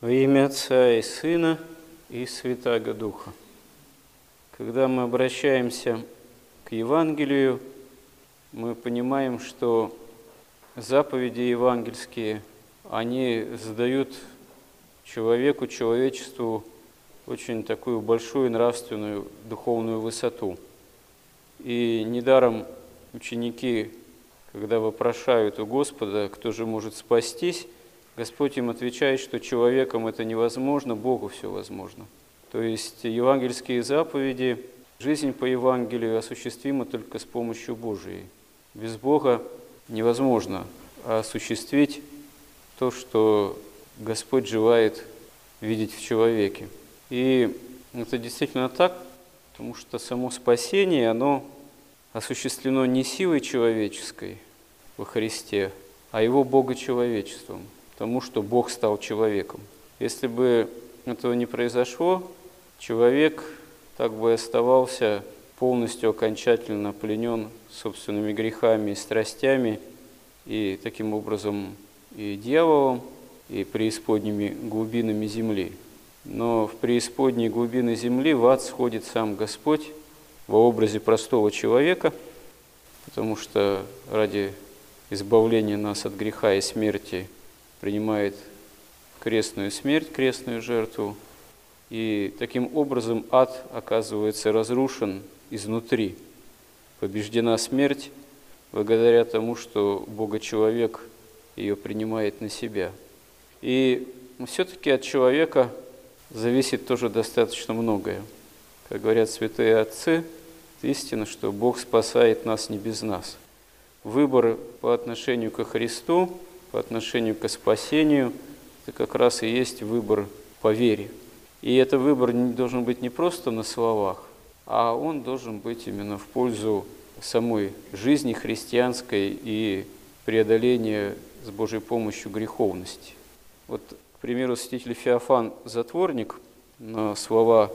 Во имя Отца и Сына и Святаго Духа. Когда мы обращаемся к Евангелию, мы понимаем, что заповеди евангельские, они задают человеку, человечеству очень такую большую нравственную, духовную высоту. И недаром ученики, когда вопрошают у Господа, кто же может спастись, Господь им отвечает, что человеком это невозможно, Богу все возможно. То есть евангельские заповеди, жизнь по Евангелию осуществима только с помощью Божией. Без Бога невозможно осуществить то, что Господь желает видеть в человеке. И это действительно так, потому что само спасение, оно осуществлено не силой человеческой во Христе, а его богочеловечеством, тому, что Бог стал человеком. Если бы этого не произошло, человек так бы оставался полностью окончательно пленен собственными грехами и страстями, и таким образом и дьяволом, и преисподними глубинами земли. Но в преисподней глубины земли в ад сходит сам Господь во образе простого человека, потому что ради избавления нас от греха и смерти принимает крестную смерть, крестную жертву, и таким образом ад оказывается разрушен изнутри. Побеждена смерть благодаря тому, что Богочеловек ее принимает на себя. И все-таки от человека зависит тоже достаточно многое. Как говорят святые отцы, истина, что Бог спасает нас не без нас. Выбор по отношению ко Христу, по отношению ко спасению, это как раз и есть выбор по вере. И этот выбор должен быть не просто на словах, а он должен быть именно в пользу самой жизни христианской и преодоления с Божьей помощью греховности. Вот, к примеру, святитель Феофан Затворник на слова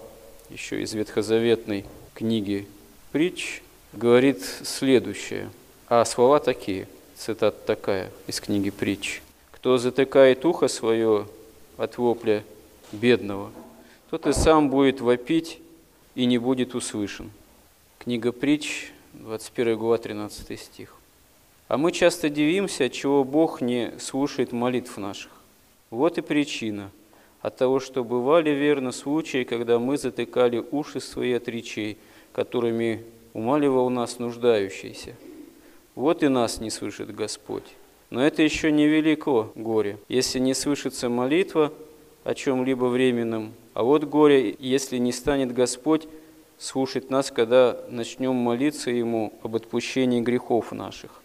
еще из ветхозаветной книги «Притч» говорит следующее, а слова такие, цитата такая из книги «Притч». «Кто затыкает ухо свое от вопля бедного, тот и сам будет вопить и не будет услышан». Книга «Притч», 21 глава, 13 стих. А мы часто дивимся, отчего Бог не слушает молитв наших. Вот и причина от того, что бывали верно случаи, когда мы затыкали уши свои от речей, которыми умаливал нас нуждающийся. Вот и нас не слышит Господь. Но это еще не велико горе, если не слышится молитва о чем-либо временном, а вот горе, если не станет Господь слушать нас, когда начнем молиться Ему об отпущении грехов наших,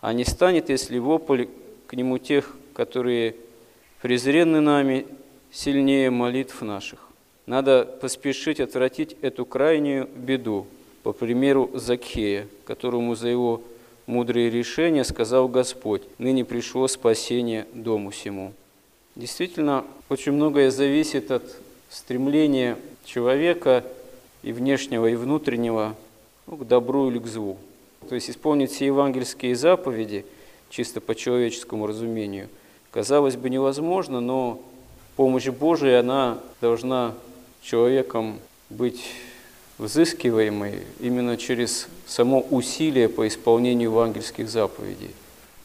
а не станет, если вопль к Нему тех, которые презренны нами, сильнее молитв наших. Надо поспешить отвратить эту крайнюю беду, по примеру Закхея, которому за его мудрые решения сказал Господь: «Ныне пришло спасение дому сему». Действительно, очень многое зависит от стремления человека и внешнего, и внутреннего к добру или к злу. То есть исполнить все евангельские заповеди, чисто по человеческому разумению, казалось бы, невозможно, но помощь Божия, она должна человеком быть взыскиваемой именно через само усилие по исполнению евангельских заповедей.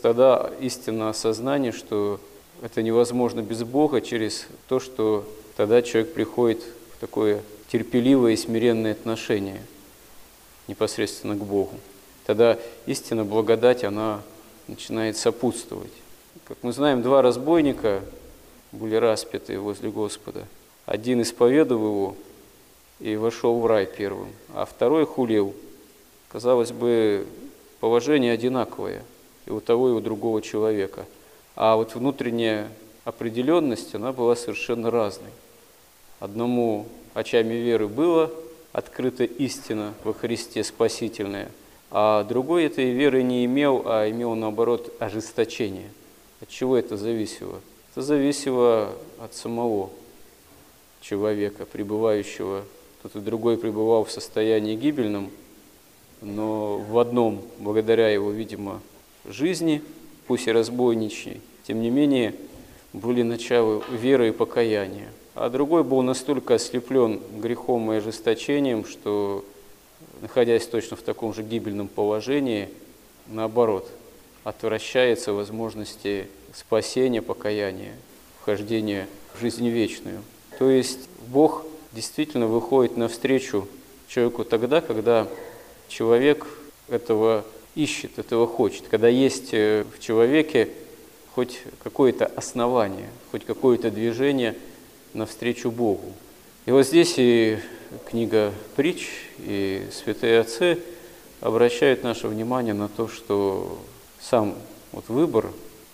Тогда истинное осознание, что это невозможно без Бога, через то, что тогда человек приходит в такое терпеливое и смиренное отношение непосредственно к Богу. Тогда истинная благодать, она начинает сопутствовать. Как мы знаем, два разбойника были распяты возле Господа. Один исповедовал его и вошел в рай первым, а второй хулил. Казалось бы, положение одинаковое и у того, и у другого человека. А вот внутренняя определенность, она была совершенно разной. Одному очами веры было открыта истина во Христе спасительная, а другой этой веры не имел, а имел, наоборот, ожесточение. От чего это зависело? Это зависело от самого человека, пребывающего. Тот и другой пребывал в состоянии гибельном, но в одном, благодаря его, видимо, жизни, пусть и разбойничьей, тем не менее, были начала веры и покаяния. А другой был настолько ослеплен грехом и ожесточением, что, находясь точно в таком же гибельном положении, наоборот, отвращается возможности спасения, покаяния, вхождения в жизнь вечную. То есть Бог действительно выходит навстречу человеку тогда, когда человек этого ищет, этого хочет, когда есть в человеке хоть какое-то основание, хоть какое-то движение навстречу Богу. И вот здесь и книга притч, и святые отцы обращают наше внимание на то, что сам вот выбор,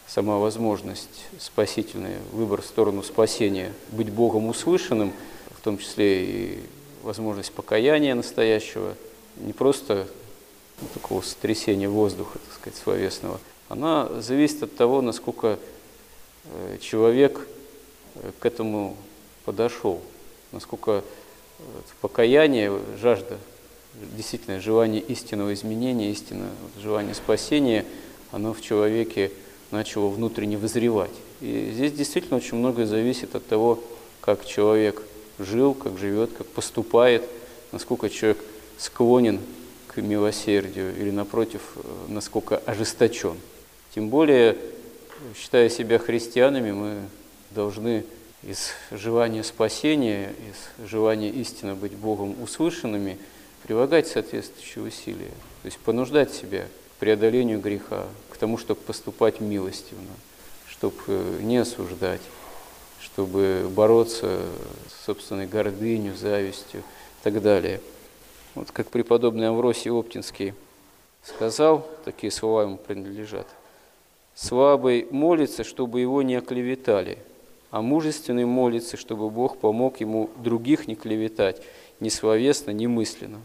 сама возможность спасительная, выбор в сторону спасения, быть Богом услышанным, в том числе и возможность покаяния настоящего, не просто такого сотрясения воздуха, так сказать, словесного, она зависит от того, насколько человек к этому подошел, насколько покаяние, жажда, действительно, желание истинного изменения, истинное желание спасения, оно в человеке начало внутренне вызревать. И здесь действительно очень многое зависит от того, как человек жил, как живет, как поступает, насколько человек склонен к милосердию или, напротив, насколько ожесточен. Тем более, считая себя христианами, мы должны из желания спасения, из желания истинно быть Богом услышанными, прилагать соответствующие усилия, то есть понуждать себя к преодолению греха, к тому, чтобы поступать милостивно, чтобы не осуждать, чтобы бороться с собственной гордыней, завистью и так далее. Вот как преподобный Амвросий Оптинский сказал, такие слова ему принадлежат: «Слабый молится, чтобы его не оклеветали, а мужественный молится, чтобы Бог помог ему других не клеветать, ни словесно, ни мысленно».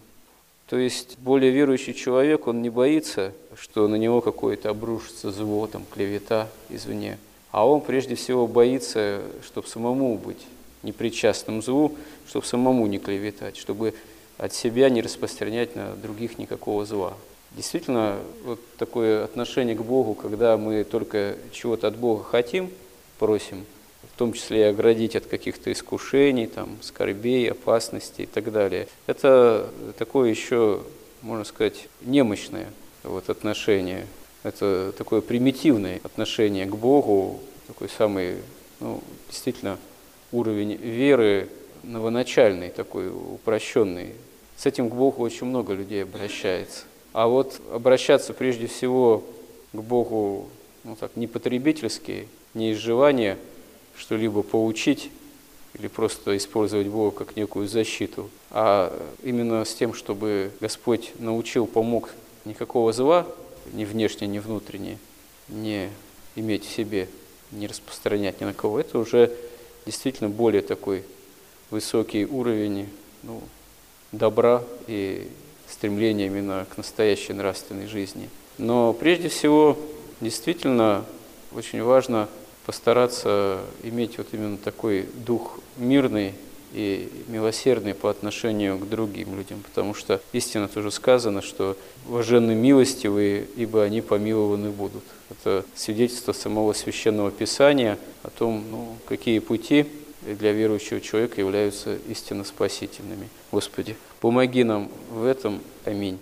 То есть более верующий человек, он не боится, что на него какое-то обрушится зло, там, клевета извне, а он прежде всего боится, чтобы самому быть непричастным злу, чтобы самому не клеветать, чтобы от себя не распространять на других никакого зла. Действительно, вот такое отношение к Богу, когда мы только чего-то от Бога хотим, просим, в том числе и оградить от каких-то искушений, там, скорбей, опасностей и так далее. Это такое еще, можно сказать, немощное вот отношение, это такое примитивное отношение к Богу, такой самый, ну, действительно, уровень веры новоначальный, такой упрощенный. С этим к Богу очень много людей обращается. А вот обращаться прежде всего к Богу, ну, так, не потребительски, не из желания что-либо получить или просто использовать Бога как некую защиту, а именно с тем, чтобы Господь научил, помог никакого зла, ни внешне, ни внутренне, не иметь в себе, не распространять ни на кого, это уже действительно более такой высокий уровень, ну, добра и стремления именно к настоящей нравственной жизни. Но прежде всего действительно очень важно постараться иметь вот именно такой дух мирный и милосердный по отношению к другим людям, потому что истинно тоже сказано, что блаженны милостивые, ибо они помилованы будут. Это свидетельство самого Священного Писания о том, ну, какие пути для верующего человека являются истинно спасительными. Господи, помоги нам в этом. Аминь.